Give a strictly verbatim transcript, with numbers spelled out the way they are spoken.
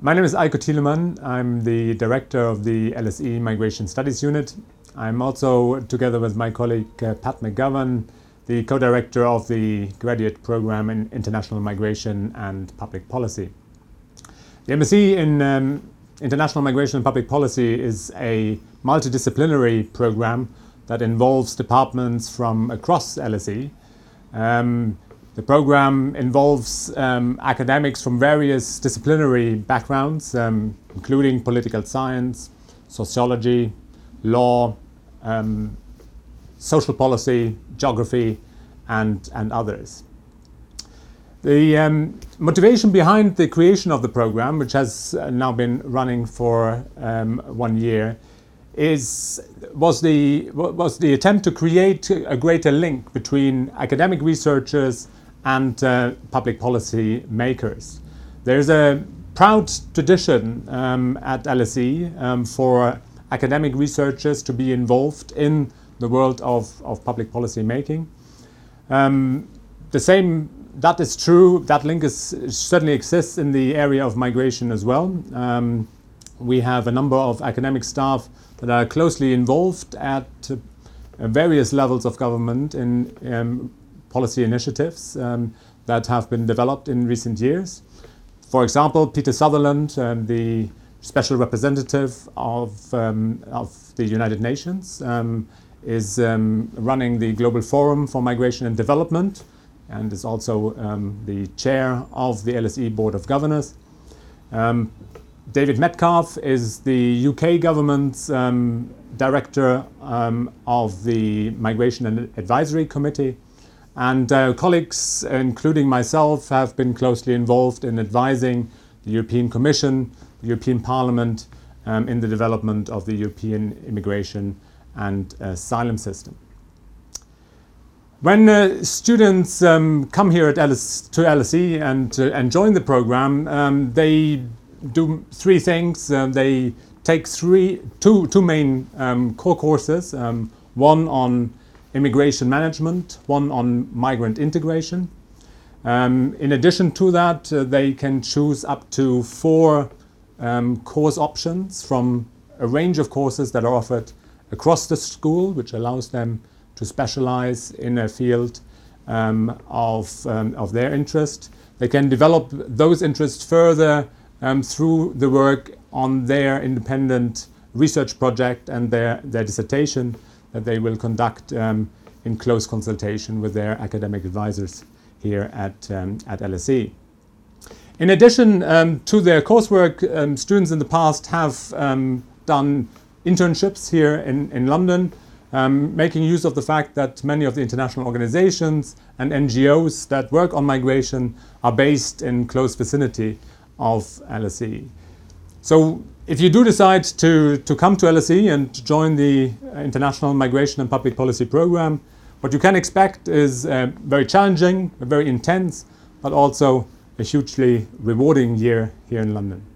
My name is Eiko Thielemann. I'm the director of the L S E Migration Studies Unit. I'm also, together with my colleague uh, Pat McGovern, the co-director of the graduate program in International Migration and Public Policy. The MSc in um, International Migration and Public Policy is a multidisciplinary program that involves departments from across L S E. Um, The program involves um, academics from various disciplinary backgrounds, um, including political science, sociology, law, um, social policy, geography, and, and others. The um, motivation behind the creation of the program, which has now been running for um, one year, Is, was, the, was the attempt to create a greater link between academic researchers and uh, public policy makers. There's a proud tradition um, at L S E um, for academic researchers to be involved in the world of, of public policy making. Um, the same, that is true, that link is, certainly exists in the area of migration as well. Um, we have a number of academic staff that are closely involved at uh, various levels of government in um, policy initiatives um, that have been developed in recent years. For example, Peter Sutherland, um, the special representative of, um, of the United Nations, um, is um, running the Global Forum for Migration and Development, and is also um, the chair of the L S E Board of Governors. Um, David Metcalf is the U K government's um, director um, of the Migration and Advisory Committee, and uh, colleagues, including myself, have been closely involved in advising the European Commission, the European Parliament, um, in the development of the European immigration and asylum system. When uh, students um, come here at L S E, to L S E and, uh, and join the program, um, they do three things. Um, they take three, two, two main um, core courses, um, one on immigration management, one on migrant integration. Um, in addition to that, uh, they can choose up to four um, course options from a range of courses that are offered across the school, which allows them to specialize in a field um, of, um, of their interest. They can develop those interests further Um, through the work on their independent research project and their, their dissertation that they will conduct um, in close consultation with their academic advisors here at, um, at L S E. In addition um, to their coursework, um, students in the past have um, done internships here in, in London, um, making use of the fact that many of the international organizations and N G Os that work on migration are based in close vicinity of L S E. So if you do decide to, to come to L S E and to join the International Migration and Public Policy Program, what you can expect is uh, very challenging, very intense, but also a hugely rewarding year here in London.